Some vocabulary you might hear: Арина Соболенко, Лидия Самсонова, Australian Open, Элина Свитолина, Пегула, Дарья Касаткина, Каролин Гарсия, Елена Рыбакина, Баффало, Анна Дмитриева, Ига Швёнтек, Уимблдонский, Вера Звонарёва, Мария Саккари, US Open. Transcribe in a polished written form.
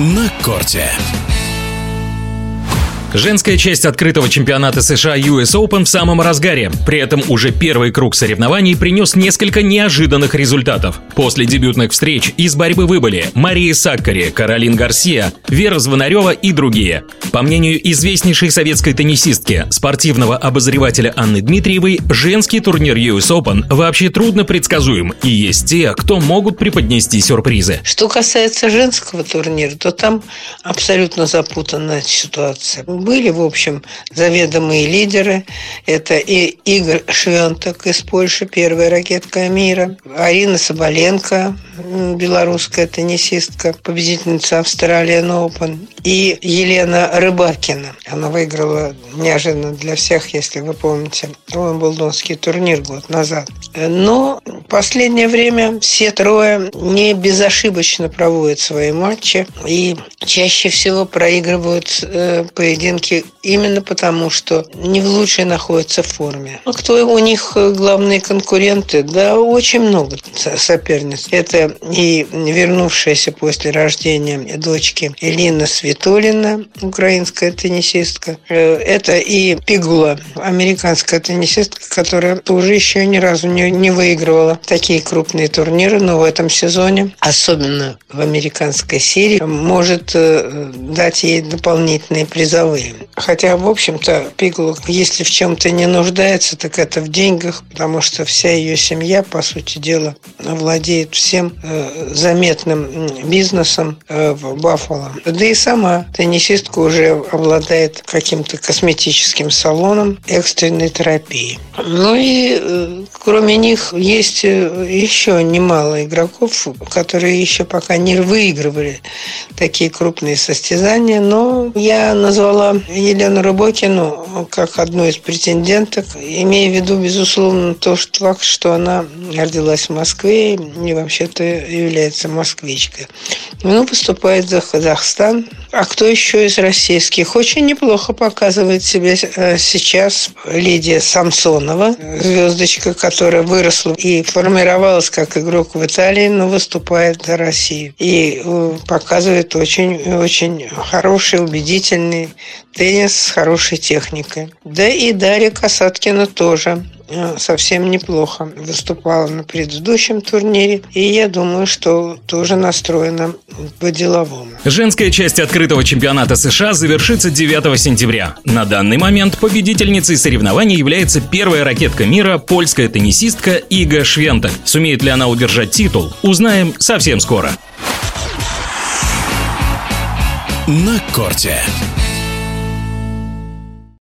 на корте. Женская часть открытого чемпионата США US Open в самом разгаре. При этом уже первый круг соревнований принес несколько неожиданных результатов. После дебютных встреч из борьбы выбыли Мария Саккари, Каролин Гарсия, Вера Звонарёва и другие. По мнению известнейшей советской теннисистки, спортивного обозревателя Анны Дмитриевой, женский турнир US Open вообще трудно предсказуем, и есть те, кто могут преподнести сюрпризы. Что касается женского турнира, то там абсолютно запутанная ситуация. Были, в общем, заведомые лидеры. Это и Ига Швёнтек из Польши, первая ракетка мира. Арина Соболенко, белорусская теннисистка, победительница Australian Open. И Елена Рыбакина. Она выиграла неожиданно для всех, если вы помните, Уимблдонский турнир год назад. Но в последнее время все трое не безошибочно проводят свои матчи и чаще всего проигрывают поединки именно потому, что не в лучшей находятся в форме. А кто у них главные конкуренты? Да, очень много соперниц. Это и вернувшаяся после рождения дочки Элина Свитолина, украинская теннисистка. Это и Пегула, американская теннисистка, которая тоже еще ни разу не выигрывала такие крупные турниры, но в этом сезоне, особенно в американской серии, может дать ей дополнительные призовые. Хотя, в общем-то, Пегула, если в чем-то не нуждается, так это в деньгах, потому что вся ее семья, по сути дела, владеет всем заметным бизнесом в Баффало. Да и сама теннисистка уже обладает каким-то косметическим салоном экстренной терапии. Ну и кроме них есть еще немало игроков, которые еще пока не выигрывали такие крупные состязания, но я назвала Елену Рыбакину как одну из претенденток, имея в виду, безусловно, то, что она родилась в Москве и вообще-то является москвичкой. Ну, поступает за Казахстан. А кто еще из российских? Очень неплохо показывает себя сейчас Лидия Самсонова, звездочка, которая выросла и формировалась как игрок в Италии, но выступает за Россию. И показывает очень-очень хороший, убедительный теннис с хорошей техникой. Да и Дарья Касаткина тоже совсем неплохо выступала на предыдущем турнире, и я думаю, что тоже настроена по-деловому. Женская часть открытого чемпионата США завершится 9 сентября. На данный момент победительницей соревнований является первая ракетка мира, польская теннисистка Ига Швёнтек. Сумеет ли она удержать титул, узнаем совсем скоро. На корте.